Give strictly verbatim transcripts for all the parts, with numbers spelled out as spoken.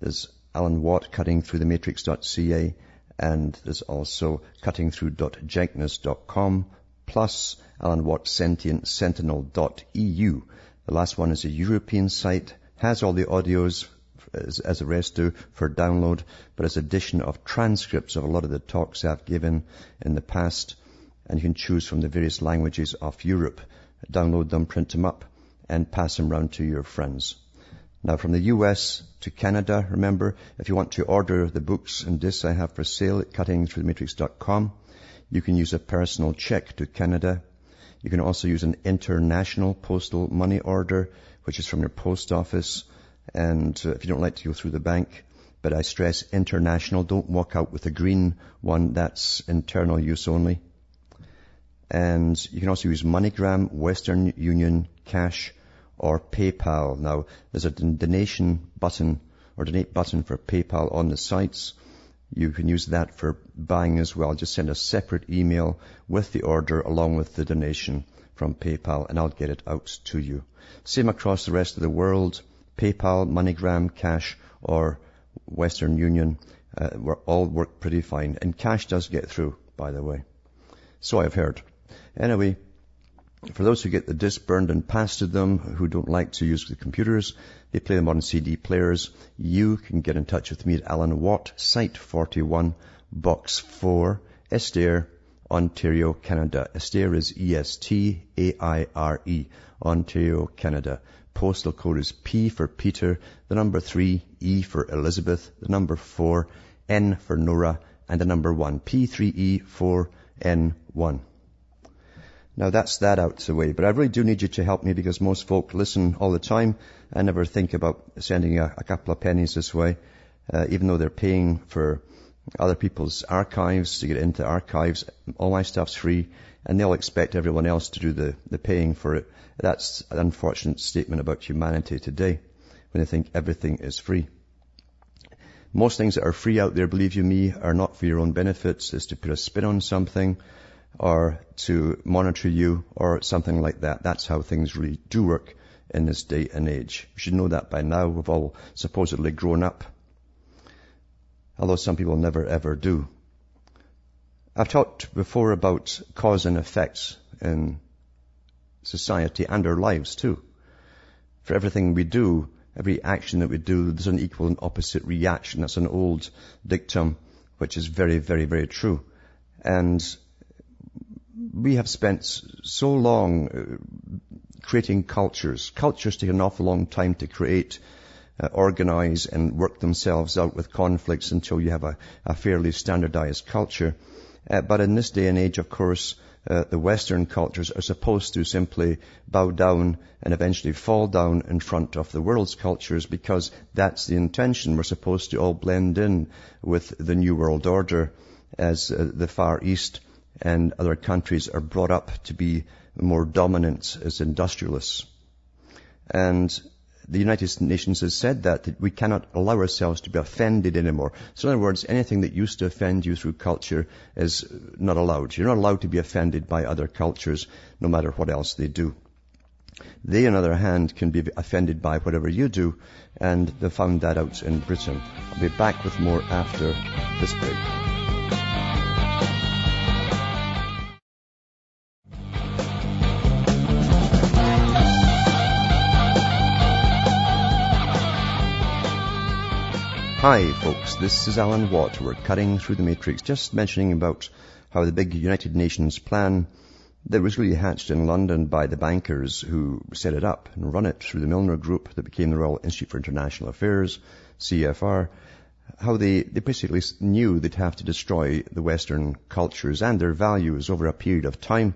There's Alan Watt, cutting through the matrix dot c a, and there's also cutting through dot jankness dot com, plus Alan Watt, sentient sentinel dot e u. The last one is a European site, has all the audios, as, as the rest do, for download, but as addition of transcripts of a lot of the talks I've given in the past, and you can choose from the various languages of Europe, download them, print them up, and pass them round to your friends. Now, from the U S to Canada, remember, if you want to order the books and discs I have for sale at cutting through the matrix dot com, you can use a personal check to Canada. You can also use an international postal money order, which is from your post office, and uh, if you don't like to go through the bank, but I stress international, don't walk out with a green one, that's internal use only. And you can also use MoneyGram, Western Union, Cash, or PayPal. Now, there's a donation button, or donate button for PayPal on the sites. You can use that for buying as well. Just send a separate email with the order along with the donation from PayPal, and I'll get it out to you. Same across the rest of the world, PayPal, MoneyGram, Cash, or Western Union, uh, all work pretty fine. And Cash does get through, by the way. So I've heard. Anyway, for those who get the disc burned and passed to them, who don't like to use the computers, they play them on C D players, you can get in touch with me at Alan Watt, Site forty-one, Box four, Estaire, Ontario, Canada. Estaire is E S T A I R E, Ontario, Canada. Postal code is P for Peter, the number three, E for Elizabeth, the number four, N for Nora, and the number one, P three E four N one. Now that's that out the way, but I really do need you to help me because most folk listen all the time. I never think about sending a, a couple of pennies this way, uh, even though they're paying for other people's archives to get into archives. All my stuff's free, and they'll expect everyone else to do the, the paying for it. That's an unfortunate statement about humanity today, when they think everything is free. Most things that are free out there, believe you me, are not for your own benefits. It's to put a spin on something, or to monitor you, or something like that. That's how things really do work in this day and age. You should know that by now. We've all supposedly grown up, although some people never ever do. I've talked before about cause and effects in society and our lives too. For everything we do, every action that we do, there's an equal and opposite reaction. That's an old dictum, which is very, very, very true. And we have spent so long creating cultures. Cultures take an awful long time to create, uh, organize, and work themselves out with conflicts until you have a, a fairly standardized culture. Uh, but in this day and age, of course, uh, the Western cultures are supposed to simply bow down and eventually fall down in front of the world's cultures, because that's the intention. We're supposed to all blend in with the New World Order as uh, the Far East and other countries are brought up to be more dominant as industrialists. And the United Nations has said that, that we cannot allow ourselves to be offended anymore. So in other words, anything that used to offend you through culture is not allowed. You're not allowed to be offended by other cultures, no matter what else they do. They, on the other hand, can be offended by whatever you do, and they found that out in Britain. I'll be back with more after this break. Hi folks, this is Alan Watt. We're cutting through the matrix, just mentioning about how the big United Nations plan that was really hatched in London by the bankers who set it up and run it through the Milner Group that became the Royal Institute for International Affairs, C F R, how they, they basically knew they'd have to destroy the Western cultures and their values over a period of time.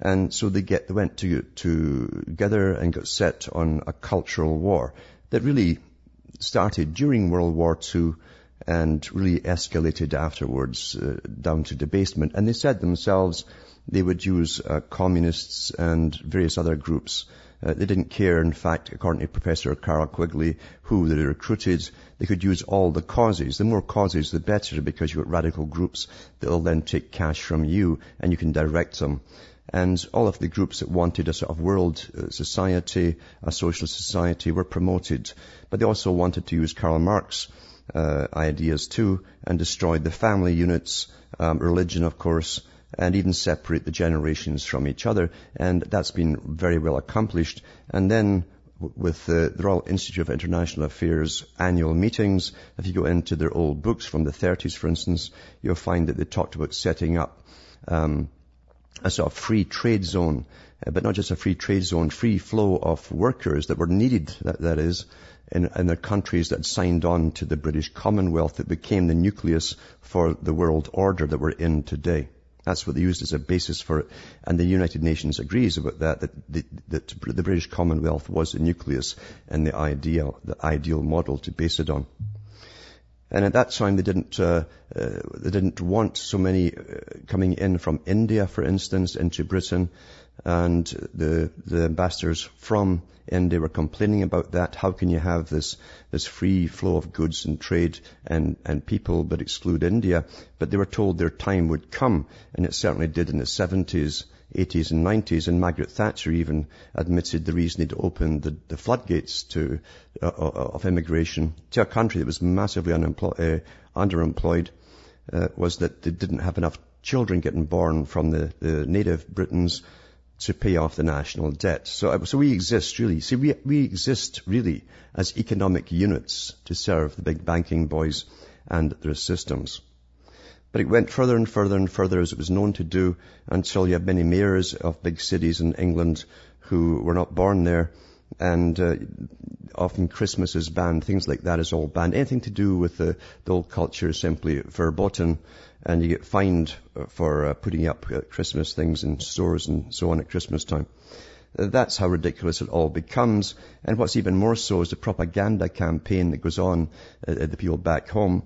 And so they get they went to, to together and got set on a cultural war that really started during World War Two and really escalated afterwards uh, down to debasement. And they said themselves they would use uh, communists and various other groups. Uh, they didn't care. In fact, according to Professor Carl Quigley, who they recruited, they could use all the causes. The more causes, the better, because you've got radical groups that will then take cash from you and you can direct them. And all of the groups that wanted a sort of world society, a socialist society, were promoted. But they also wanted to use Karl Marx uh, ideas too, and destroyed the family units, um, religion, of course, and even separate the generations from each other. And that's been very well accomplished. And then with the Royal Institute of International Affairs annual meetings, if you go into their old books from the thirties, for instance, you'll find that they talked about setting up um a sort of free trade zone, but not just a free trade zone, free flow of workers that were needed, that, that is, in, in the countries that signed on to the British Commonwealth that became the nucleus for the world order that we're in today. That's what they used as a basis for it. And the United Nations agrees about that, that the, that the British Commonwealth was the nucleus and the ideal, the ideal model to base it on. And at that time, they didn't uh, uh, they didn't want so many uh, coming in from India, for instance, into Britain. And the the ambassadors from India were complaining about that. How can you have this this free flow of goods and trade and and people, but exclude India? But they were told their time would come, and it certainly did in the seventies. eighties and nineties, and Margaret Thatcher even admitted the reason they'd opened the, the floodgates to uh, of immigration to a country that was massively unemploy- uh, underemployed uh, was that they didn't have enough children getting born from the, the native Britons to pay off the national debt. So, so we exist really. See, we we exist really as economic units to serve the big banking boys and their systems. But it went further and further and further, as it was known to do, until you had many mayors of big cities in England who were not born there. And uh, often Christmas is banned, things like that is all banned. Anything to do with the, the old culture is simply verboten, and you get fined for uh, putting up uh, Christmas things in stores and so on at Christmas time. That's how ridiculous it all becomes. And what's even more so is the propaganda campaign that goes on at uh, the people back home.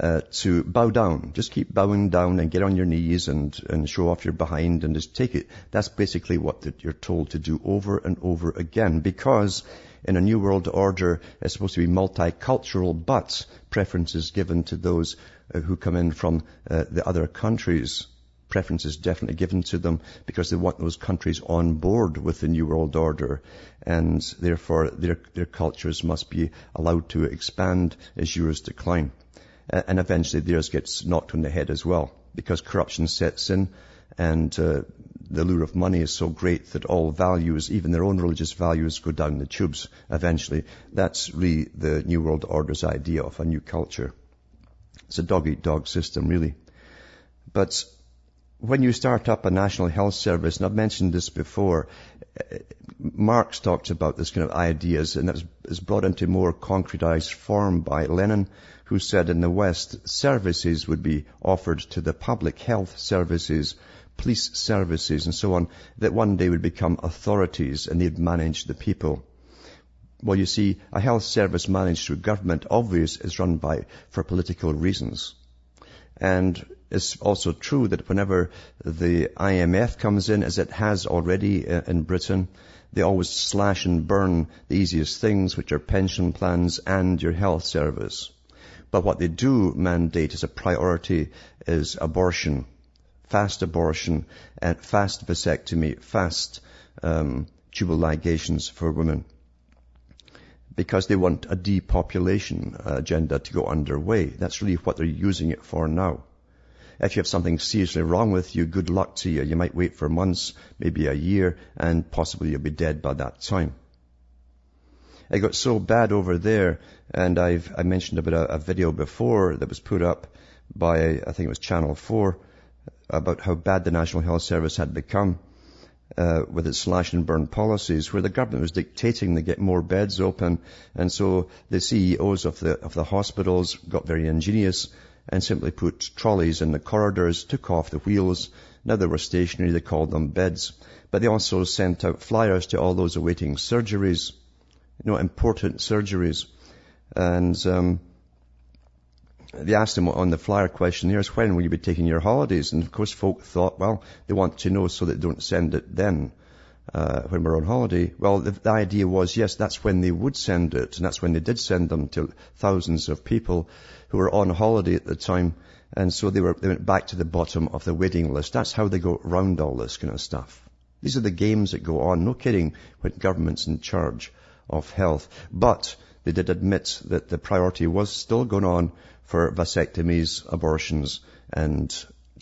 Uh, to bow down. Just keep bowing down and get on your knees and, and show off your behind and just take it. That's basically what the, you're told to do over and over again, because in a new world order, it's supposed to be multicultural, but preferences given to those uh, who come in from uh, the other countries. Preferences definitely given to them because they want those countries on board with the New World Order, and therefore their, their cultures must be allowed to expand as yours decline. And eventually theirs gets knocked on the head as well, because corruption sets in, and uh, the lure of money is so great that all values, even their own religious values, go down the tubes eventually. That's really the New World Order's idea of a new culture. It's a dog-eat-dog system, really. But when you start up a national health service, and I've mentioned this before, Marx talked about this kind of ideas, and that was brought into more concretized form by Lenin, who said in the West, services would be offered to the public, health services, police services, and so on, that one day would become authorities and they'd manage the people. Well, you see, a health service managed through government, obvious, is run by for political reasons. And it's also true that whenever the I M F comes in, as it has already in Britain, they always slash and burn the easiest things, which are pension plans and your health service. But what they do mandate as a priority is abortion, fast abortion, and fast vasectomy, fast um, tubal ligations for women, because they want a depopulation agenda to go underway. That's really what they're using it for now. If you have something seriously wrong with you, good luck to you. You might wait for months, maybe a year, and possibly you'll be dead by that time. It got so bad over there, and I've I mentioned about a, a video before that was put up by, I think it was Channel four, about how bad the National Health Service had become uh, with its slash and burn policies, where the government was dictating they get more beds open. And so the C E Os of the of the hospitals got very ingenious and simply put trolleys in the corridors, took off the wheels. Now they were stationary, they called them beds. But they also sent out flyers to all those awaiting surgeries, you know, important surgeries. And um, they asked them on the flyer questionnaires, when will you be taking your holidays? And, of course, folk thought, well, they want to know so they don't send it then uh, when we're on holiday. Well, the, the idea was, yes, that's when they would send it, and that's when they did send them to thousands of people who were on holiday at the time. And so they were, they went back to the bottom of the waiting list. That's how they go round all this kind of stuff. These are the games that go on, no kidding, when government's in charge of health. But they did admit that the priority was still going on for vasectomies, abortions, and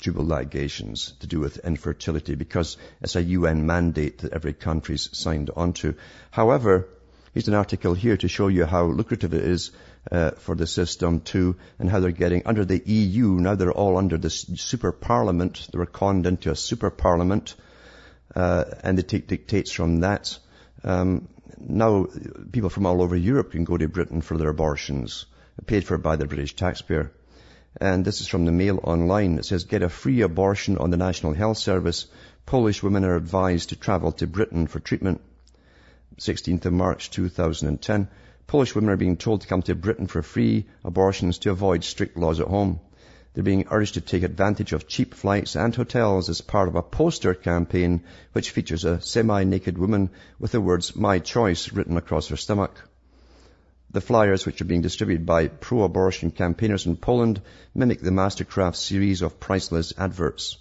tubal ligations to do with infertility, because it's a U N mandate that every country's signed onto. However, here's an article here to show you how lucrative it is uh, for the system too, and how they're getting under the E U. Now they're all under this super parliament. They were conned into a super parliament, uh, and they take dictates from that. Um, now people from all over Europe can go to Britain for their abortions, paid for by the British taxpayer. And this is from the Mail Online. It says, get a free abortion on the National Health Service. Polish women are advised to travel to Britain for treatment. sixteenth of March two thousand ten, Polish women are being told to come to Britain for free abortions to avoid strict laws at home. They're being urged to take advantage of cheap flights and hotels as part of a poster campaign which features a semi-naked woman with the words, my choice, written across her stomach. The flyers, which are being distributed by pro-abortion campaigners in Poland, mimic the Mastercraft series of priceless adverts.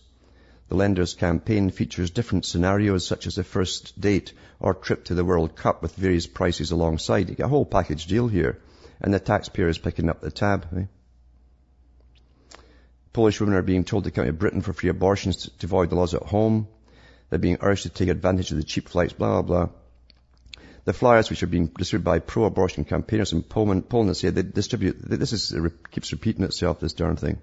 The lender's campaign features different scenarios, such as a first date or trip to the World Cup with various prices alongside. You get a whole package deal here, and the taxpayer is picking up the tab. Eh? Polish women are being told to come to Britain for free abortions to avoid the laws at home. They're being urged to take advantage of the cheap flights, blah, blah, blah. The flyers, which are being distributed by pro-abortion campaigners in Poland, Poland say they distribute, this is, it keeps repeating itself, this darn thing.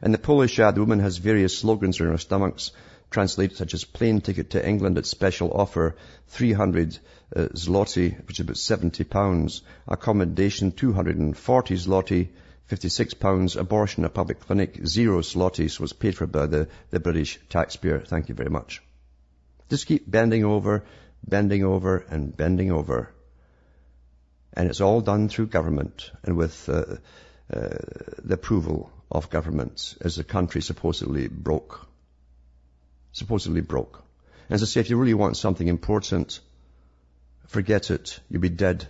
And the Polish ad, the woman has various slogans in her stomachs, translated such as plane ticket to England at special offer, three hundred uh, zloty, which is about seventy pounds, accommodation two hundred forty zloty, fifty-six pounds, abortion at public clinic, zero zloty, so it's paid for by the, the British taxpayer. Thank you very much. Just keep bending over, bending over and bending over. And it's all done through government and with uh, uh, the approval of governments, as the country supposedly broke. Supposedly broke. And as I say, if you really want something important, forget it. You'll be dead.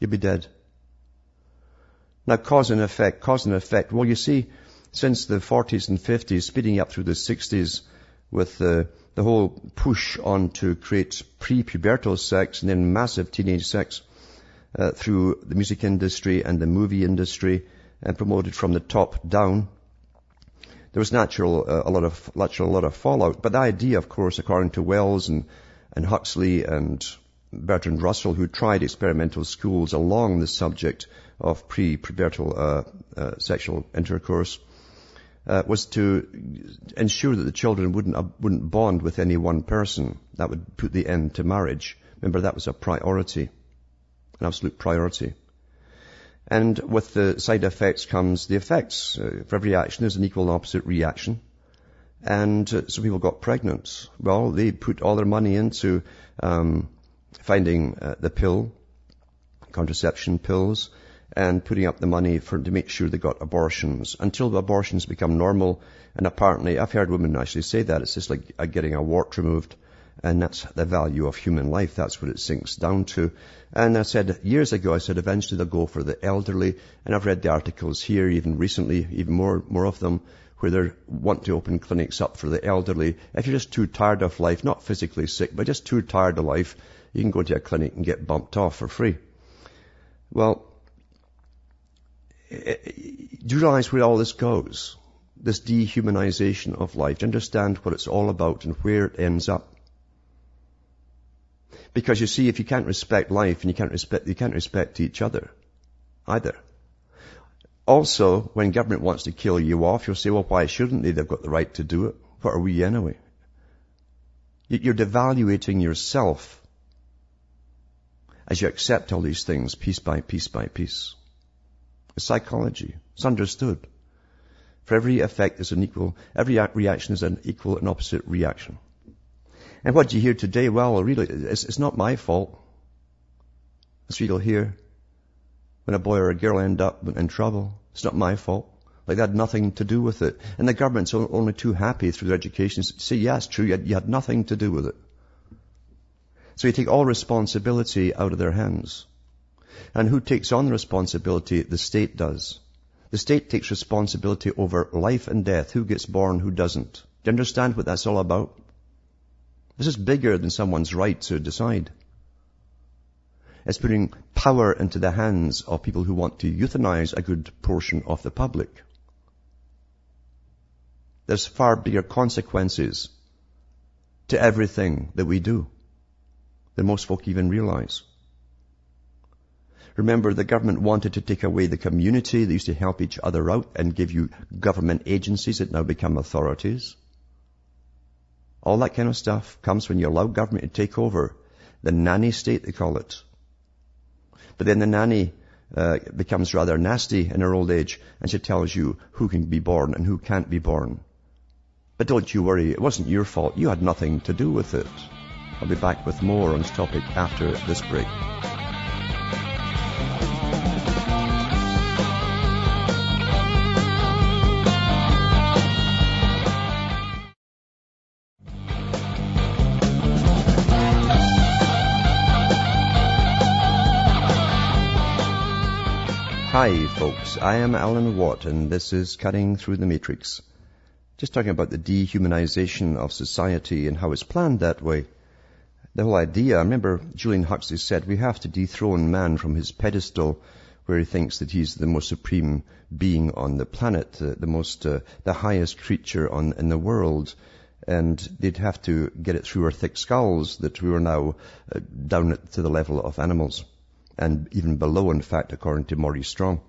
You'll be dead. Now, cause and effect, cause and effect. Well, you see, since the forties and fifties, speeding up through the sixties with the uh, the whole push on to create pre-pubertal sex and then massive teenage sex uh, through the music industry and the movie industry, and promoted from the top down, there was natural uh, a lot of natural a lot of fallout. But the idea, of course, according to Wells and and Huxley and Bertrand Russell, who tried experimental schools along the subject of pre-pubertal uh, uh, sexual intercourse, Uh, was to ensure that the children wouldn't uh, wouldn't bond with any one person. That would put the end to marriage. Remember, that was a priority, an absolute priority. And with the side effects comes the effects. Uh, for every action, there's an equal and opposite reaction. And uh, some people got pregnant. Well, they put all their money into um, finding uh, the pill, contraception pills, and putting up the money for to make sure they got abortions, until the abortions become normal. And apparently, I've heard women actually say that. It's just like getting a wart removed, and that's the value of human life. That's what it sinks down to. And I said years ago, I said eventually they'll go for the elderly. And I've read the articles here, even recently, even more more of them, where they want to open clinics up for the elderly. If you're just too tired of life, not physically sick, but just too tired of life, you can go to a clinic and get bumped off for free. Well, do you realize where all this goes? This dehumanization of life. Do you understand what it's all about and where it ends up? Because you see, if you can't respect life, and you can't respect, you can't respect each other either. Also, when government wants to kill you off, you'll say, well, why shouldn't they? They've got the right to do it. What are we anyway? You're devaluating yourself as you accept all these things piece by piece by piece. It's psychology. It's understood. For every effect is an equal, every reaction is an equal and opposite reaction. And what you hear today, well, really, it's, it's not my fault. That's what you'll hear when a boy or a girl end up in trouble. It's not my fault. Like they had nothing to do with it. And the government's only too happy through their education to say, yeah, it's true, you had, you had nothing to do with it. So you take all responsibility out of their hands. And who takes on the responsibility? The state does. The state takes responsibility over life and death, who gets born, who doesn't. Do you understand what that's all about? This is bigger than someone's right to decide. It's putting power into the hands of people who want to euthanize a good portion of the public. There's far bigger consequences to everything that we do than most folk even realize. Remember, the government wanted to take away the community. They used to help each other out and give you government agencies that now become authorities. All that kind of stuff comes when you allow government to take over. The nanny state, they call it. But then the nanny uh, becomes rather nasty in her old age, and she tells you who can be born and who can't be born. But don't you worry, it wasn't your fault. You had nothing to do with it. I'll be back with more on this topic after this break. Hi folks, I am Alan Watt and this is Cutting Through the Matrix. Just talking about the dehumanization of society and how it's planned that way. The whole idea, remember Julian Huxley said, we have to dethrone man from his pedestal where he thinks that he's the most supreme being on the planet, the, the most, uh, the highest creature on, in the world. And they'd have to get it through our thick skulls that we are now uh, down to the level of animals. And even below, in fact, according to Maurice Strong.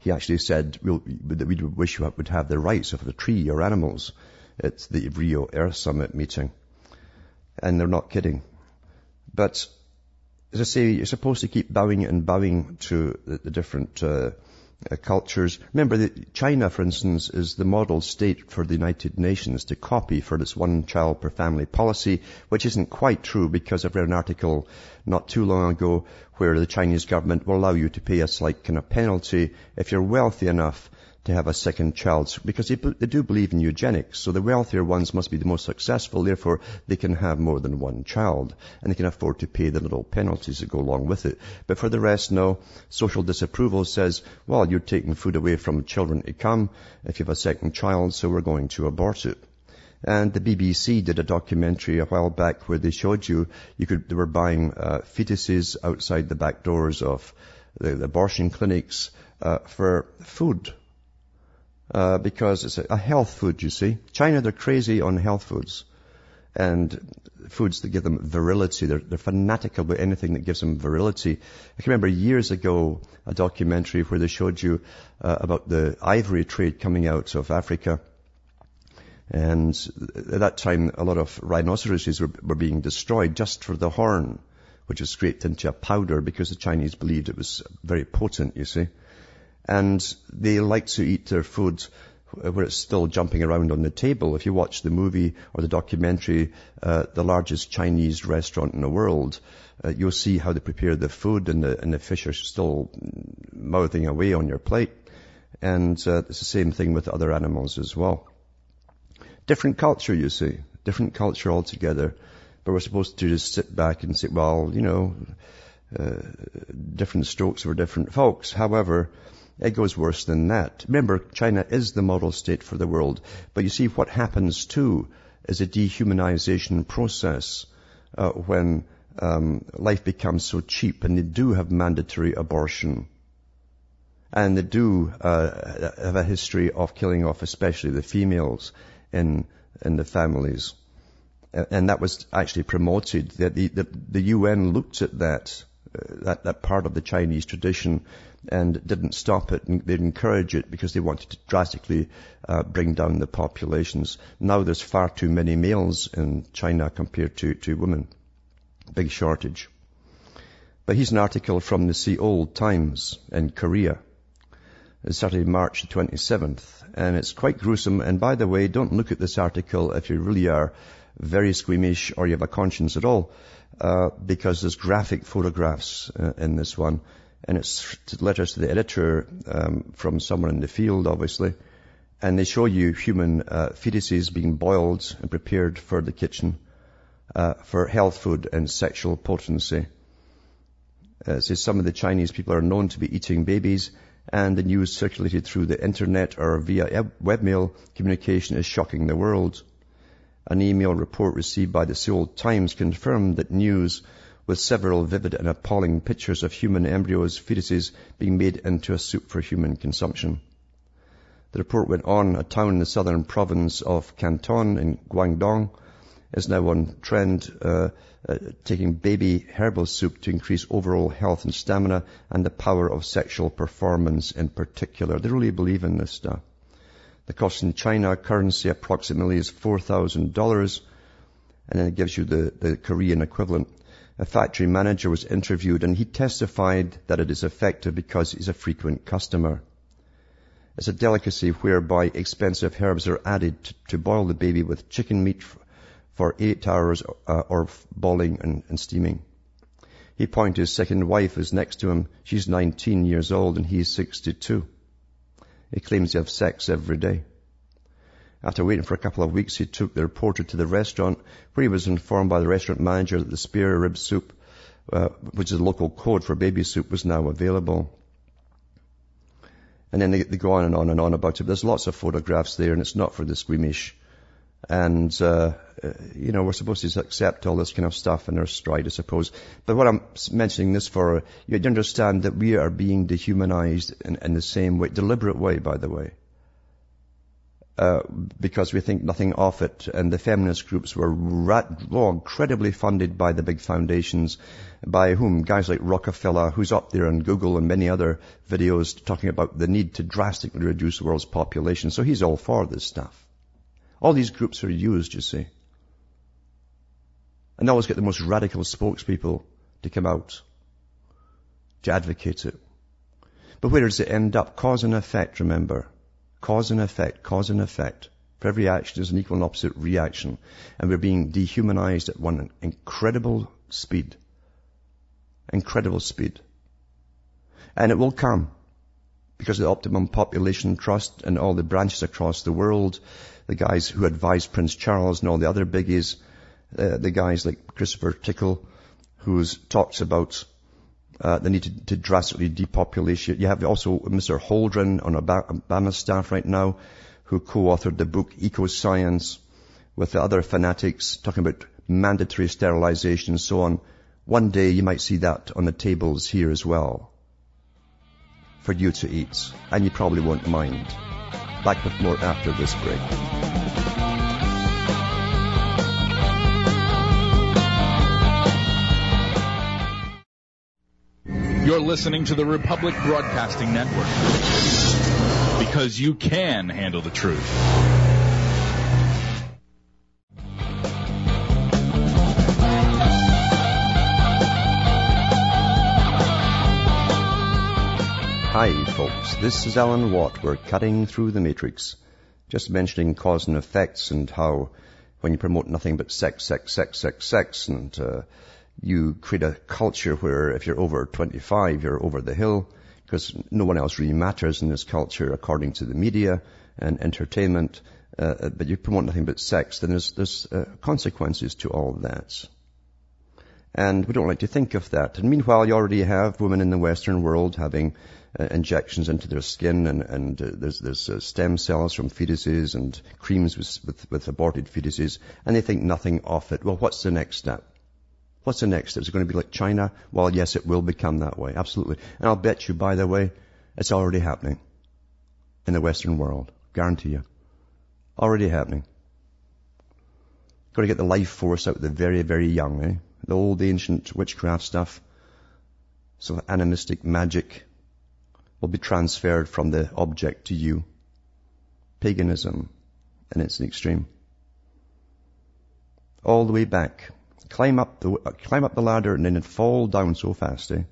He actually said we'll, that we wish we would have the rights of the tree or animals at the Rio Earth Summit meeting. And they're not kidding. But, as I say, you're supposed to keep bowing and bowing to the, the different uh, uh, cultures. Remember, that China, for instance, is the model state for the United Nations to copy for its one-child-per-family policy, which isn't quite true because I've read an article not too long ago, where the Chinese government will allow you to pay a slight kind of penalty if you're wealthy enough to have a second child. Because they, they do believe in eugenics, so the wealthier ones must be the most successful, therefore they can have more than one child, and they can afford to pay the little penalties that go along with it. But for the rest, no. Social disapproval says, well, you're taking food away from children to come if you have a second child, so we're going to abort it. And the B B C did a documentary a while back where they showed you, you could, they were buying uh, fetuses outside the back doors of the, the abortion clinics uh, for food. Uh, because it's a, a health food, you see. China, they're crazy on health foods. And foods that give them virility. They're, they're fanatical about anything that gives them virility. I can remember years ago a documentary where they showed you uh, about the ivory trade coming out of Africa. And at that time, a lot of rhinoceroses were, were being destroyed just for the horn, which was scraped into a powder because the Chinese believed it was very potent, you see. And they like to eat their food where it's still jumping around on the table. If you watch the movie or the documentary, uh, the largest Chinese restaurant in the world, uh, you'll see how they prepare the food and the, and the fish are still mouthing away on your plate. And uh, it's the same thing with other animals as well. Different culture, you see. Different culture altogether. But we're supposed to just sit back and say, well, you know, uh, different strokes for different folks. However, it goes worse than that. Remember, China is the model state for the world. But you see, what happens too is a dehumanization process uh, when um, life becomes so cheap. And they do have mandatory abortion. And they do uh, have a history of killing off, especially the females, in in the families. and that was actually promoted. The, the, the U N looked at that, uh, that, that part of the Chinese tradition and didn't stop it, and they'd encourage it because they wanted to drastically uh, bring down the populations. Now there's far too many males in China compared to, to women. Big shortage. But here's an article from the Seoul Times in Korea. It's Saturday, March twenty-seventh, and it's quite gruesome. And by the way, don't look at this article if you really are very squeamish or you have a conscience at all, uh, because there's graphic photographs uh, in this one. And it's letters to the editor um, from someone in the field, obviously. And they show you human uh, fetuses being boiled and prepared for the kitchen uh, for health food and sexual potency. Uh, it says some of the Chinese people are known to be eating babies, and the news circulated through the internet or via webmail communication is shocking the world. An email report received by the Seoul Times confirmed that news with several vivid and appalling pictures of human embryos, fetuses being made into a soup for human consumption. The report went on, a town in the southern province of Canton in Guangdong is now on trend, uh, uh, taking baby herbal soup to increase overall health and stamina and the power of sexual performance in particular. They really believe in this stuff. The cost in China currency approximately is four thousand dollars, and then it gives you the, the Korean equivalent. A factory manager was interviewed, and he testified that it is effective because he's a frequent customer. It's a delicacy whereby expensive herbs are added to, to boil the baby with chicken meat for eight hours uh, or boiling and, and steaming. He pointed to his second wife who's next to him. She's nineteen years old and he's sixty-two. He claims to have sex every day. After waiting for a couple of weeks, he took the reporter to the restaurant where he was informed by the restaurant manager that the spare rib soup, uh, which is the local code for baby soup, was now available. And then they, they go on and on and on about it. There's lots of photographs there, and it's not for the squeamish. And, uh, you know, we're supposed to accept all this kind of stuff in our stride, I suppose. But what I'm mentioning this for, you understand that we are being dehumanized in, in the same way, deliberate way, by the way. Uh, because we think nothing of it, and the feminist groups were rat- oh, incredibly funded by the big foundations, by whom guys like Rockefeller, who's up there on Google and many other videos talking about the need to drastically reduce the world's population. So he's all for this stuff. All these groups are used, you see. And they always get the most radical spokespeople to come out, to advocate it. But where does it end up? Cause and effect, remember. Cause and effect, cause and effect. For every action is an equal and opposite reaction. And we're being dehumanized at one incredible speed. Incredible speed. And it will come. Because of the Optimum Population Trust and all the branches across the world, the guys who advised Prince Charles and all the other biggies, uh, the guys like Christopher Tickle, who's talks about Uh, they need to, to drastically depopulate you. You have also Mister Holdren on Obama's staff right now, who co-authored the book Eco-Science with the other fanatics, talking about mandatory sterilization and so on. One day you might see that on the tables here as well for you to eat, and you probably won't mind. Back with more after this break. You're listening to the Republic Broadcasting Network, because you can handle the truth. Hi, folks. This is Alan Watt. We're cutting through the matrix. Just mentioning cause and effects and how when you promote nothing but sex, sex, sex, sex, sex, and... Uh, you create a culture where if you're over twenty-five, you're over the hill, because no one else really matters in this culture according to the media and entertainment. Uh, but you promote nothing but sex, then there's, there's uh, consequences to all that. And we don't like to think of that. And meanwhile, you already have women in the Western world having uh, injections into their skin, and, and uh, there's, there's uh, stem cells from fetuses and creams with, with, with aborted fetuses, and they think nothing of it. Well, what's the next step? What's the next? Is it going to be like China? Well, yes, it will become that way. Absolutely. And I'll bet you, by the way, it's already happening in the Western world. Guarantee you. Already happening. Got to get the life force out of the very, very young, eh? The old ancient witchcraft stuff, sort of animistic magic, will be transferred from the object to you. Paganism, and it's an extreme. All the way back. Climb up the, uh, climb up the ladder and then fall down so fast, eh?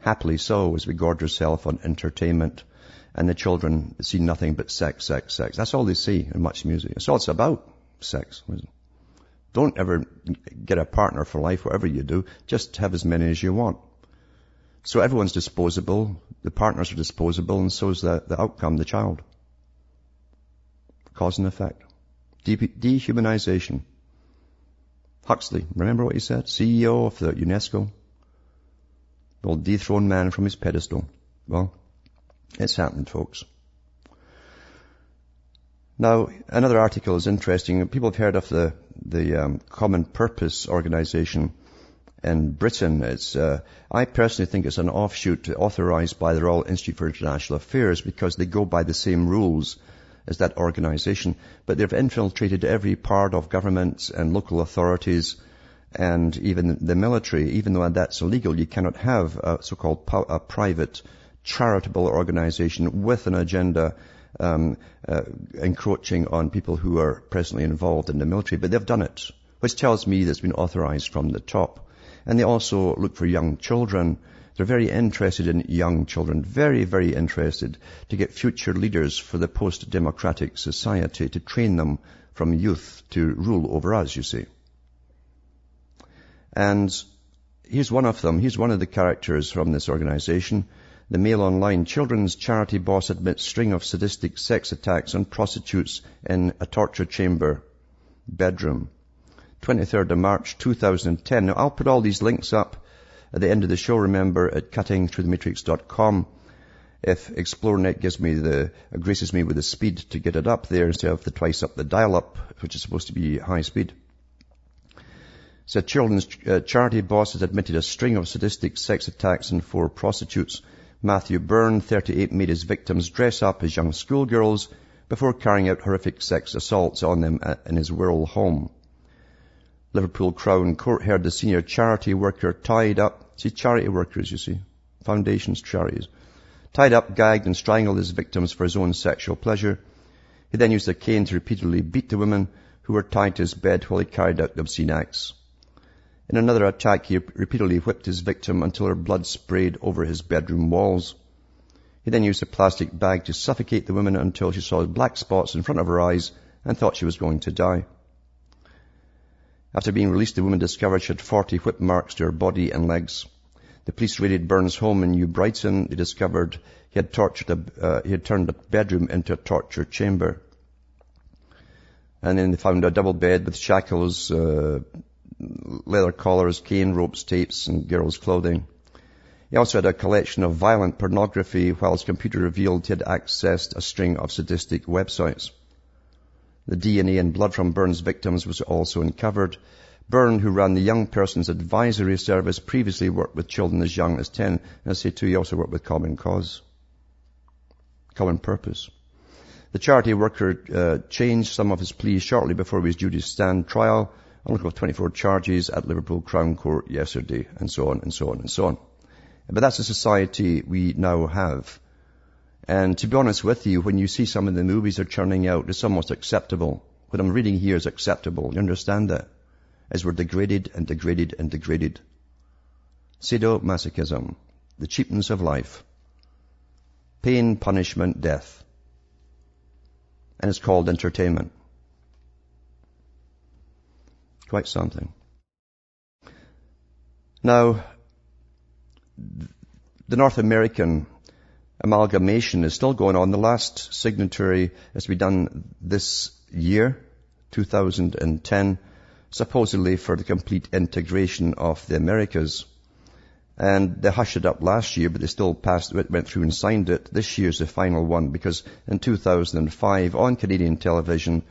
Happily so, as we gorge yourself on entertainment, and the children see nothing but sex, sex, sex. That's all they see in much music. That's all it's about, sex. Don't ever get a partner for life, whatever you do. Just have as many as you want. So everyone's disposable, the partners are disposable, and so is the, the outcome, the child. Cause and effect. De- dehumanization. Huxley, remember what he said? C E O of the UNESCO. Will dethrone man from his pedestal. Well, it's happened, folks. Now, another article is interesting. People have heard of the, the um, Common Purpose organization in Britain. It's, uh, I personally think it's an offshoot authorized by the Royal Institute for International Affairs because they go by the same rules as that organization. But they've infiltrated every part of governments and local authorities and even the military. Even though that's illegal, you cannot have a so-called a private charitable organization with an agenda um, uh, encroaching on people who are presently involved in the military. But they've done it, which tells me that's been authorized from the top. And they also look for young children. They're very interested in young children, very, very interested to get future leaders for the post-democratic society, to train them from youth to rule over us, you see. And here's one of them. Here's one of the characters from this organization. The Mail Online children's charity boss admits string of sadistic sex attacks on prostitutes in a torture chamber bedroom. twenty-third of March, twenty ten. Now, I'll put all these links up at the end of the show, remember, at cutting through the matrix dot com. If ExploreNet gives me the, graces me with the speed to get it up there instead of the twice up the dial-up, which is supposed to be high speed. So a children's charity boss has admitted a string of sadistic sex attacks on four prostitutes. Matthew Byrne, thirty-eight, made his victims dress up as young schoolgirls before carrying out horrific sex assaults on them in his rural home. Liverpool Crown Court heard the senior charity worker tied up. See, charity workers, you see. Foundations, charities. Tied up, gagged, and strangled his victims for his own sexual pleasure. He then used a cane to repeatedly beat the women who were tied to his bed while he carried out obscene acts. In another attack, he repeatedly whipped his victim until her blood sprayed over his bedroom walls. He then used a plastic bag to suffocate the woman until she saw black spots in front of her eyes and thought she was going to die. After being released, the woman discovered she had forty whip marks to her body and legs. The police raided Byrne's home in New Brighton. They discovered he had, tortured a, uh, he had turned a bedroom into a torture chamber. And then they found a double bed with shackles, uh, leather collars, cane ropes, tapes, and girls' clothing. He also had a collection of violent pornography, while his computer revealed he had accessed a string of sadistic websites. The D N A and blood from Byrne's victims was also uncovered. Byrne, who ran the Young Persons Advisory Service, previously worked with children as young as ten. And I say, too, he also worked with Common Cause, Common Purpose. The charity worker uh, changed some of his pleas shortly before he was due to stand trial, a total of twenty-four charges at Liverpool Crown Court yesterday, and so on, and so on, and so on. But that's the society we now have. And to be honest with you, when you see some of the movies they're churning out, it's almost acceptable. What I'm reading here is acceptable. You understand that? As we're degraded and degraded and degraded. Sadomasochism. The cheapness of life. Pain, punishment, death. And it's called entertainment. Quite something. Now, the North American amalgamation is still going on. The last signatory has been done this year, two thousand ten, supposedly for the complete integration of the Americas. And they hushed it up last year, but they still passed it, went through and signed it. This year's the final one, because in two thousand five, on Canadian television,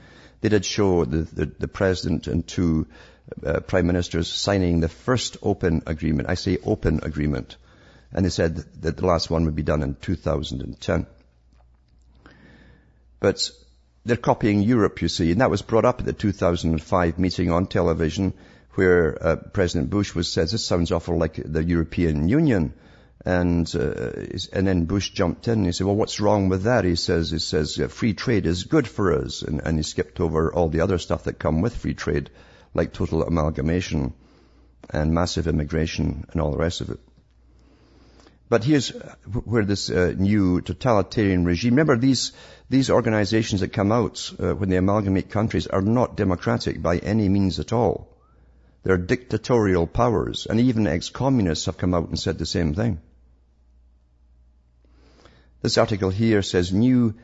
they did show the, the, the president and two uh, prime ministers signing the first open agreement. I say open agreement. And they said that the last one would be done in two thousand ten. But they're copying Europe, you see, and that was brought up at the two thousand five meeting on television where uh, President Bush was said, this sounds awful like the European Union. And, uh, and then Bush jumped in and he said, well, what's wrong with that? He says, he says, free trade is good for us. And, and he skipped over all the other stuff that come with free trade, like total amalgamation and massive immigration and all the rest of it. But here's where this uh, new totalitarian regime, remember these, these organizations that come out uh, when they amalgamate countries are not democratic by any means at all. They're dictatorial powers. And even ex-communists have come out and said the same thing. This article here says, New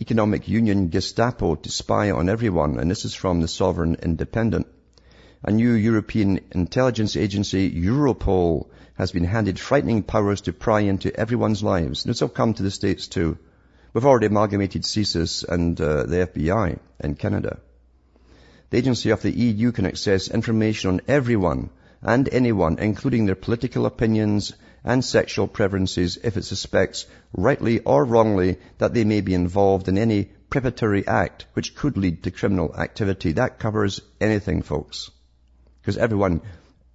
Economic Union Gestapo to spy on everyone. And this is from the Sovereign Independent. A new European intelligence agency, Europol, has been handed frightening powers to pry into everyone's lives. This will come to the States too. We've already amalgamated C S I S and uh, the F B I in Canada. The agency of the E U can access information on everyone and anyone, including their political opinions and sexual preferences, if it suspects, rightly or wrongly, that they may be involved in any preparatory act which could lead to criminal activity. That covers anything, folks, because everyone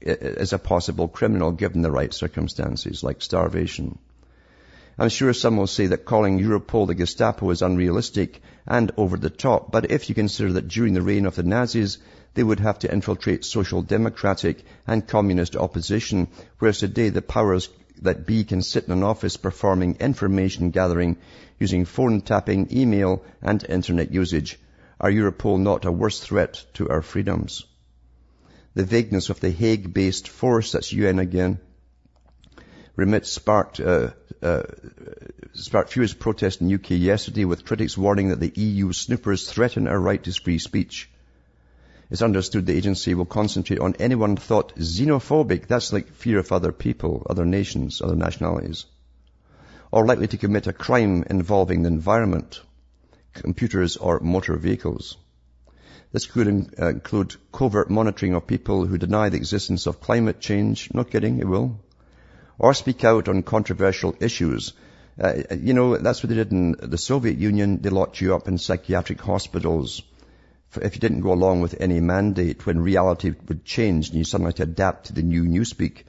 is a possible criminal given the right circumstances, like starvation. I'm sure some will say that calling Europol the Gestapo is unrealistic and over the top, but if you consider that during the reign of the Nazis, they would have to infiltrate social democratic and communist opposition, whereas today the powers that be can sit in an office performing information gathering using phone tapping, email, and internet usage. Are Europol not a worse threat to our freedoms? The vagueness of the Hague-based force, that's U N again, remit sparked, uh, uh, sparked furious protest in U K yesterday with critics warning that the E U snoopers threaten our right to free speech. It's understood the agency will concentrate on anyone thought xenophobic, that's like fear of other people, other nations, other nationalities, or likely to commit a crime involving the environment, computers or motor vehicles. This could in- uh, include covert monitoring of people who deny the existence of climate change. Not kidding, it will. Or speak out on controversial issues. Uh, you know, that's what they did in the Soviet Union. They locked you up in psychiatric hospitals if you didn't go along with any mandate when reality would change and you suddenly had to adapt to the new newspeak.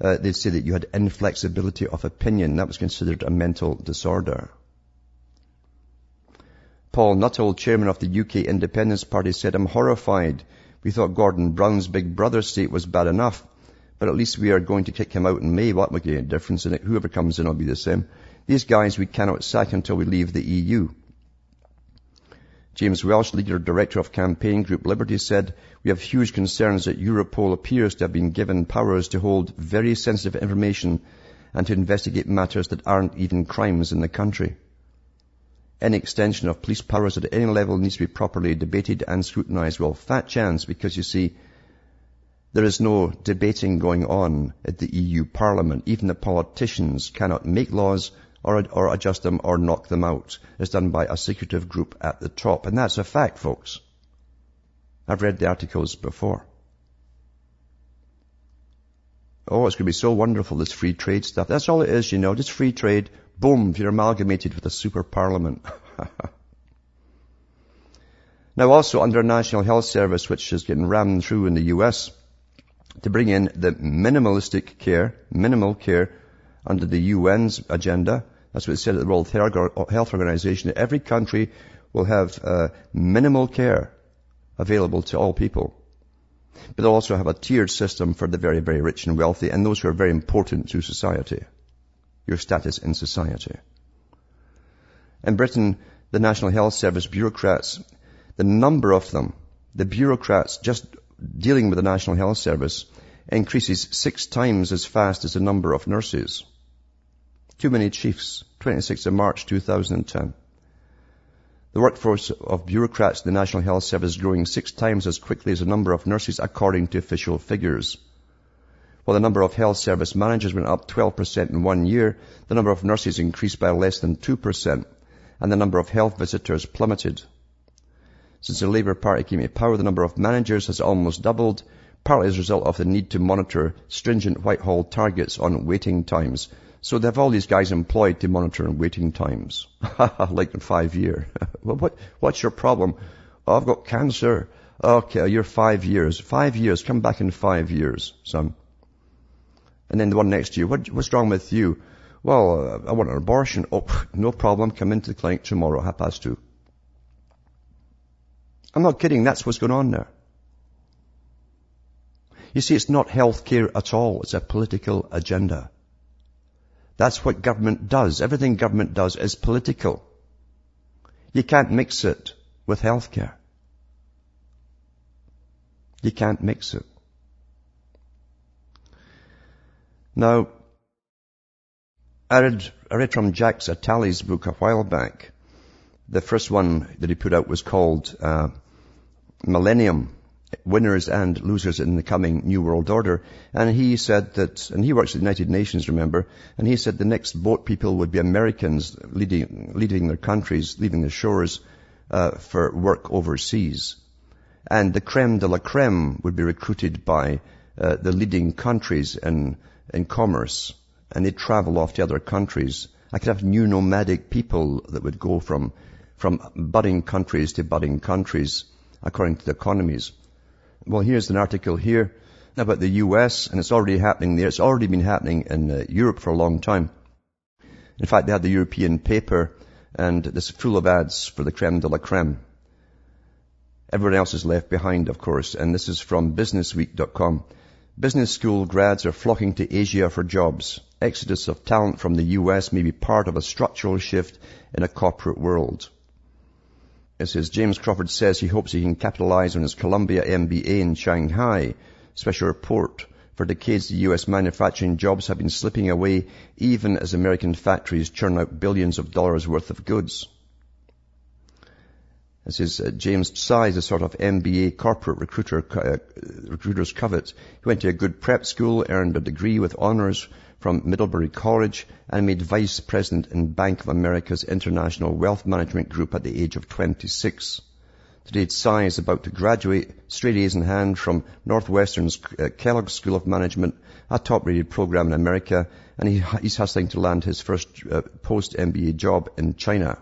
Uh, they'd say that you had inflexibility of opinion. That was considered a mental disorder. Paul Nuttall, chairman of the U K Independence Party, said, I'm horrified. We thought Gordon Brown's Big Brother state was bad enough. But at least we are going to kick him out in May. What will make any difference in it? Whoever comes in will be the same. These guys we cannot sack until we leave the E U. James Welsh, leader director of campaign group Liberty, said, we have huge concerns that Europol appears to have been given powers to hold very sensitive information and to investigate matters that aren't even crimes in the country. Any extension of police powers at any level needs to be properly debated and scrutinized. Well, fat chance, because you see, there is no debating going on at the E U Parliament. Even the politicians cannot make laws or, or adjust them or knock them out. It's done by a secretive group at the top. And that's a fact, folks. I've read the articles before. Oh, it's going to be so wonderful, this free trade stuff. That's all it is, you know, just free trade. Boom, you're amalgamated with a super parliament. Now, also under a National Health Service, which is getting rammed through in the U S, to bring in the minimalistic care, minimal care, under the U N's agenda. That's what it said at the World Health Organization, that every country will have uh, minimal care available to all people. But they'll also have a tiered system for the very, very rich and wealthy and those who are very important to society, your status in society. In Britain, the National Health Service bureaucrats, the number of them, the bureaucrats just dealing with the National Health Service increases six times as fast as the number of nurses. Too many chiefs, twenty-sixth of March two thousand ten. The workforce of bureaucrats in the National Health Service is growing six times as quickly as the number of nurses, according to official figures. While the number of health service managers went up twelve percent in one year, the number of nurses increased by less than two percent, and the number of health visitors plummeted. Since the Labour Party came to power, the number of managers has almost doubled, partly as a result of the need to monitor stringent Whitehall targets on waiting times. So they have all these guys employed to monitor waiting times, like in five years. Well, what, what's your problem? Oh, I've got cancer. Okay, you're five years. Five years. Come back in five years, son. And then the one next to you, what, what's wrong with you? Well, I want an abortion. Oh, no problem. Come into the clinic tomorrow, half past two. I'm not kidding. That's what's going on there. You see, it's not healthcare at all. It's a political agenda. That's what government does. Everything government does is political. You can't mix it with healthcare. You can't mix it. Now, I read, I read from Jack Attali's book a while back. The first one that he put out was called uh, Millennium, Winners and Losers in the Coming New World Order. And he said that, and he works at the United Nations, remember, and he said the next boat people would be Americans leading, leading their countries, leaving their shores uh, for work overseas. And the creme de la creme would be recruited by uh, the leading countries in, in commerce. And they'd travel off to other countries. I could have new nomadic people that would go from from budding countries to budding countries according to the economies. Well, here's an article here about the U S, and it's already happening there. It's already been happening in uh, Europe for a long time. In fact, they had the European paper, and this is full of ads for the creme de la creme. Everyone else is left behind, of course, and this is from business week dot com. Business school grads are flocking to Asia for jobs. Exodus of talent from the U S may be part of a structural shift in a corporate world. It says, James Crawford says he hopes he can capitalize on his Columbia M B A in Shanghai. Special report. For decades, the U S manufacturing jobs have been slipping away even as American factories churn out billions of dollars worth of goods. This is uh, James Tsai, the sort of M B A corporate recruiter uh, recruiters covet. He went to a good prep school, earned a degree with honors from Middlebury College, and made vice president in Bank of America's International Wealth Management Group at the age of twenty-six. Today, Tsai is about to graduate, straight A's in hand, from Northwestern's uh, Kellogg School of Management, a top-rated program in America, and he, he's hustling to land his first uh, post-M B A job in China.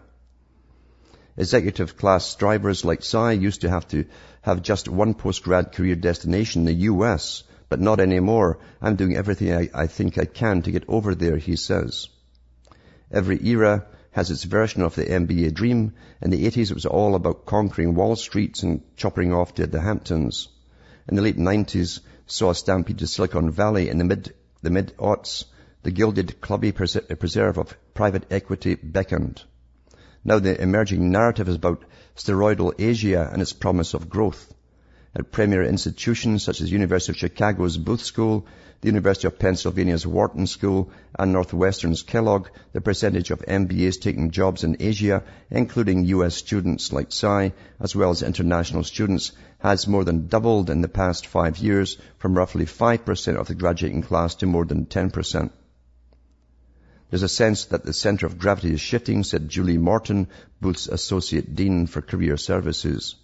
Executive class drivers like Tsai used to have to have just one post-grad career destination, the U S, but not anymore. I'm doing everything I, I think I can to get over there, he says. Every era has its version of the M B A dream. In the eighties, it was all about conquering Wall Street and choppering off to the Hamptons. In the late nineties, saw a stampede to Silicon Valley. In the mid, the mid-aughts, the gilded, clubby preserve of private equity beckoned. Now the emerging narrative is about steroidal Asia and its promise of growth. At premier institutions such as University of Chicago's Booth School, the University of Pennsylvania's Wharton School, and Northwestern's Kellogg, the percentage of M B As taking jobs in Asia, including U S students like Tsai, as well as international students, has more than doubled in the past five years, from roughly five percent of the graduating class to more than ten percent. There's a sense that the center of gravity is shifting, said Julie Morton, Booth's Associate Dean for Career Services.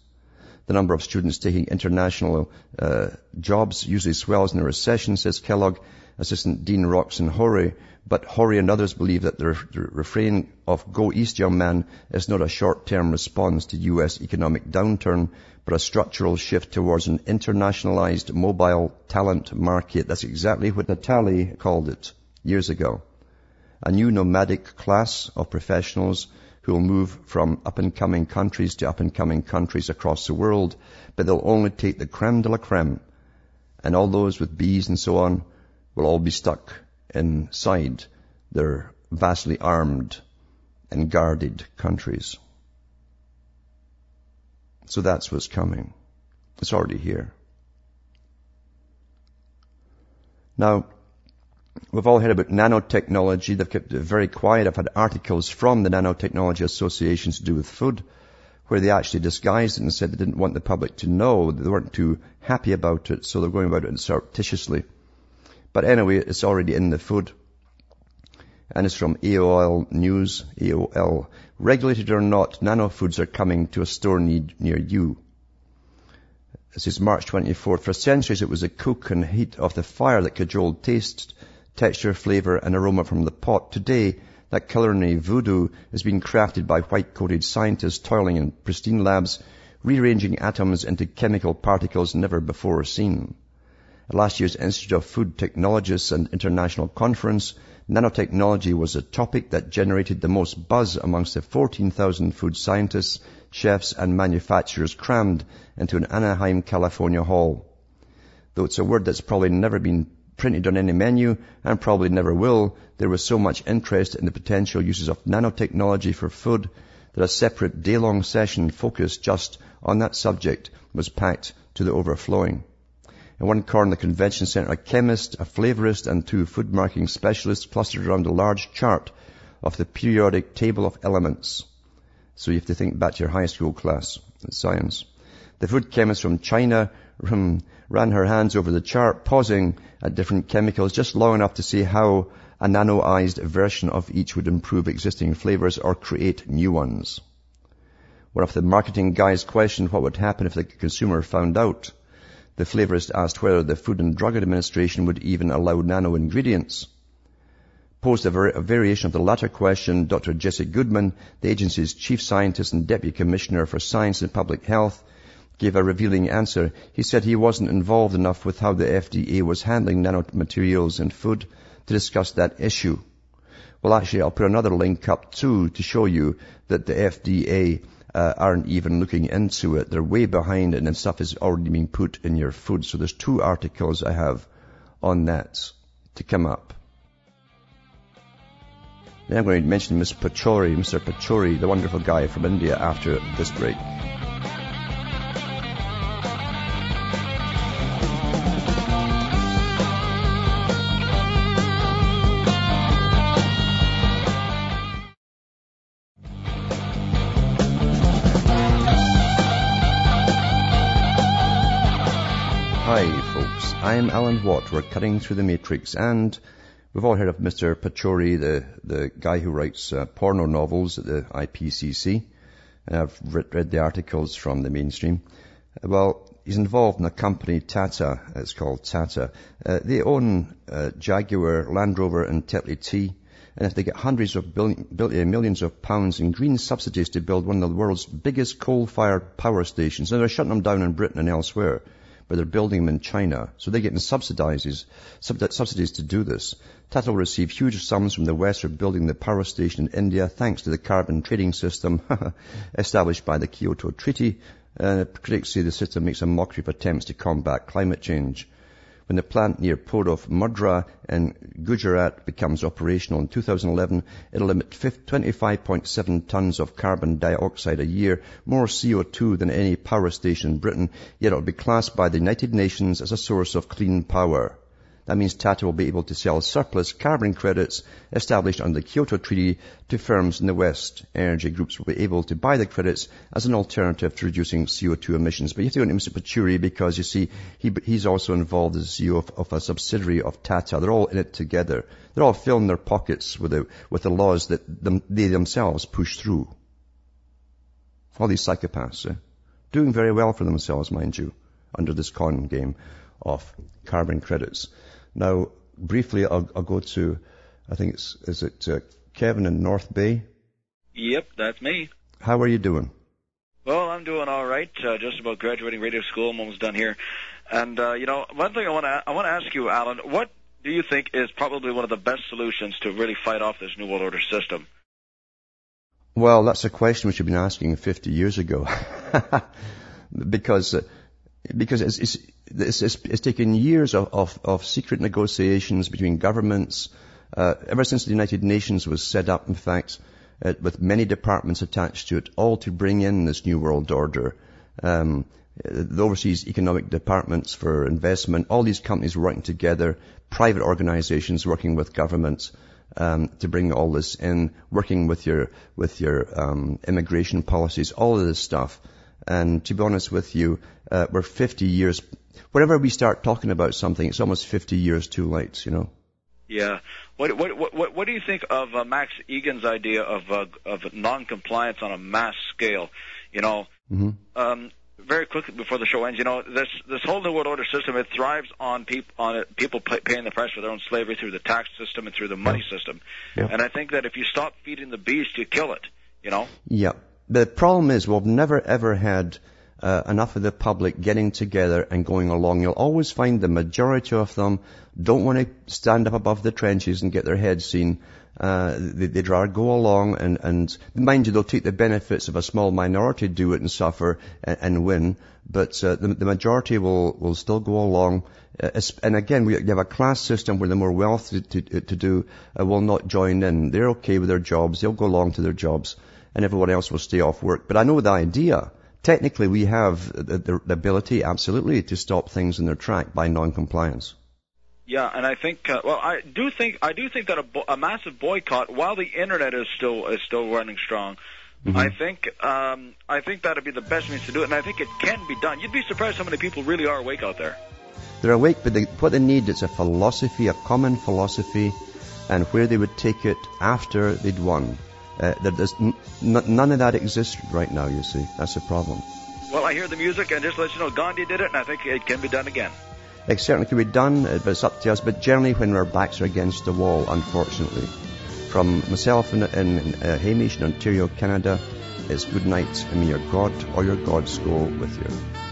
The number of students taking international uh, jobs usually swells in a recession, says Kellogg Assistant Dean Roxanne Horry, but Horry and others believe that the, re- the refrain of "Go East, young man" is not a short-term response to U S economic downturn, but a structural shift towards an internationalized mobile talent market. That's exactly what Natali called it years ago. A new nomadic class of professionals who will move from up-and-coming countries to up-and-coming countries across the world, but they'll only take the creme de la creme, and all those with B's and so on will all be stuck inside their vastly armed and guarded countries. So that's what's coming. It's already here. Now, we've all heard about nanotechnology. They've kept it very quiet. I've had articles from the nanotechnology associations to do with food where they actually disguised it and said they didn't want the public to know. They weren't too happy about it, so they're going about it surreptitiously. But anyway, it's already in the food. And it's from A O L News, A O L. Regulated or not, nanofoods are coming to a store near you. This is March twenty-fourth. For centuries, it was the cook and heat of the fire that cajoled taste texture, flavour and aroma from the pot. Today, that culinary voodoo is being crafted by white-coated scientists toiling in pristine labs, rearranging atoms into chemical particles never before seen. At last year's Institute of Food Technologists and International Conference, nanotechnology was a topic that generated the most buzz amongst the fourteen thousand food scientists, chefs and manufacturers crammed into an Anaheim, California hall. Though it's a word that's probably never been printed on any menu and probably never will, there was so much interest in the potential uses of nanotechnology for food that a separate day-long session focused just on that subject was packed to the overflowing. In one corner of the convention centre, a chemist, a flavourist and two food marketing specialists clustered around a large chart of the periodic table of elements. So you have to think back to your high school class in science. The food chemist from China ran her hands over the chart, pausing at different chemicals just long enough to see how a nanoized version of each would improve existing flavours or create new ones. One of the marketing guys questioned what would happen if the consumer found out. The flavourist asked whether the Food and Drug Administration would even allow nano-ingredients. Posed a, var- a variation of the latter question, Doctor Jesse Goodman, the agency's chief scientist and deputy commissioner for science and public health, gave a revealing answer. He said he wasn't involved enough with how the F D A was handling nanomaterials in food to discuss that issue. Well, actually, I'll put another link up, too, to show you that the F D A Uh, aren't even looking into it. They're way behind and the stuff is already being put in your food. So there's two articles I have on that to come up. Then I'm going to mention Miss Pachori, Mister Pachori, the wonderful guy from India, after this break. I'm Alan Watt. We're cutting through the matrix, and we've all heard of Mister Pachori, the, the guy who writes uh, porno novels at the I P C C. And I've read, read the articles from the mainstream. Uh, well, he's involved in a company, Tata. It's called Tata. Uh, they own uh, Jaguar, Land Rover, and Tetley Tea. And if they get hundreds of billion, billion, millions of pounds in green subsidies to build one of the world's biggest coal-fired power stations, now they're shutting them down in Britain and elsewhere, but they're building them in China. So they're getting subsidies, subsidies to do this. Tata will receive huge sums from the West for building the power station in India thanks to the carbon trading system established by the Kyoto Treaty. Uh, critics say the system makes a mockery of attempts to combat climate change. When the plant near Port of Mudra in Gujarat becomes operational in two thousand eleven, it'll emit twenty-five point seven tons of carbon dioxide a year, more C O two than any power station in Britain, yet it'll be classed by the United Nations as a source of clean power. That means Tata will be able to sell surplus carbon credits established under the Kyoto Treaty to firms in the West. Energy groups will be able to buy the credits as an alternative to reducing C O two emissions. But you have to go into Mister Pachori because, you see, he, he's also involved as C E O of, of a subsidiary of Tata. They're all in it together. They're all filling their pockets with the, with the laws that them, they themselves push through. All these psychopaths, eh? Doing very well for themselves, mind you, under this con game of carbon credits. Now, briefly, I'll, I'll go to, I think it's, is it uh, Kevin in North Bay? Yep, that's me. How are you doing? Well, I'm doing all right. Uh, just about graduating radio school. I'm almost done here. And, uh, you know, one thing I want to I want to ask you, Alan, what do you think is probably one of the best solutions to really fight off this New World Order system? Well, that's a question we should have been asking fifty years ago. because... Uh, Because it's, it's, it's, it's, it's taken years of, of, of secret negotiations between governments, uh, ever since the United Nations was set up, in fact, uh, with many departments attached to it, all to bring in this New World Order. Um, the overseas economic departments for investment, all these companies working together, private organizations working with governments, um, to bring all this in, working with your, with your, um, immigration policies, all of this stuff. And to be honest with you, uh, we're fifty years. Whenever we start talking about something, it's almost fifty years too late, you know. Yeah. What what what what do you think of uh, Max Egan's idea of uh, of non-compliance on a mass scale? You know, mm-hmm. um, very quickly before the show ends, you know, this this whole New World Order system, it thrives on, peop- on it, people pay- paying the price for their own slavery through the tax system and through the money yeah. system. Yeah. And I think that if you stop feeding the beast, you kill it, you know? Yeah. The problem is we've never, ever had uh, enough of the public getting together and going along. You'll always find the majority of them don't want to stand up above the trenches and get their heads seen. Uh, they'd rather go along and, and, mind you, they'll take the benefits of a small minority, do it and suffer and, and win, but uh, the, the majority will, will still go along. Uh, and again, we have a class system where the more wealthy to, to, to do uh, will not join in. They're okay with their jobs, they'll go along to their jobs, and everyone else will stay off work. But I know the idea. Technically, we have the, the ability, absolutely, to stop things in their track by non-compliance. Yeah, and I think uh, well, I do think I do think that a, bo- a massive boycott, while the internet is still is still running strong, mm-hmm. I think um, I think that'd be the best means to do it, and I think it can be done. You'd be surprised how many people really are awake out there. They're awake, but they, what they need is a philosophy, a common philosophy, and where they would take it after they'd won. Uh, there's n- none of that exists right now. You see, that's the problem. Well, I hear the music, and just to let you know, Gandhi did it, and I think it can be done again. It certainly can be done, but it's up to us. But generally when our backs are against the wall, unfortunately. From myself in, in, in uh, Hamish in Ontario, Canada, it's good night, and may your God or your gods go with you.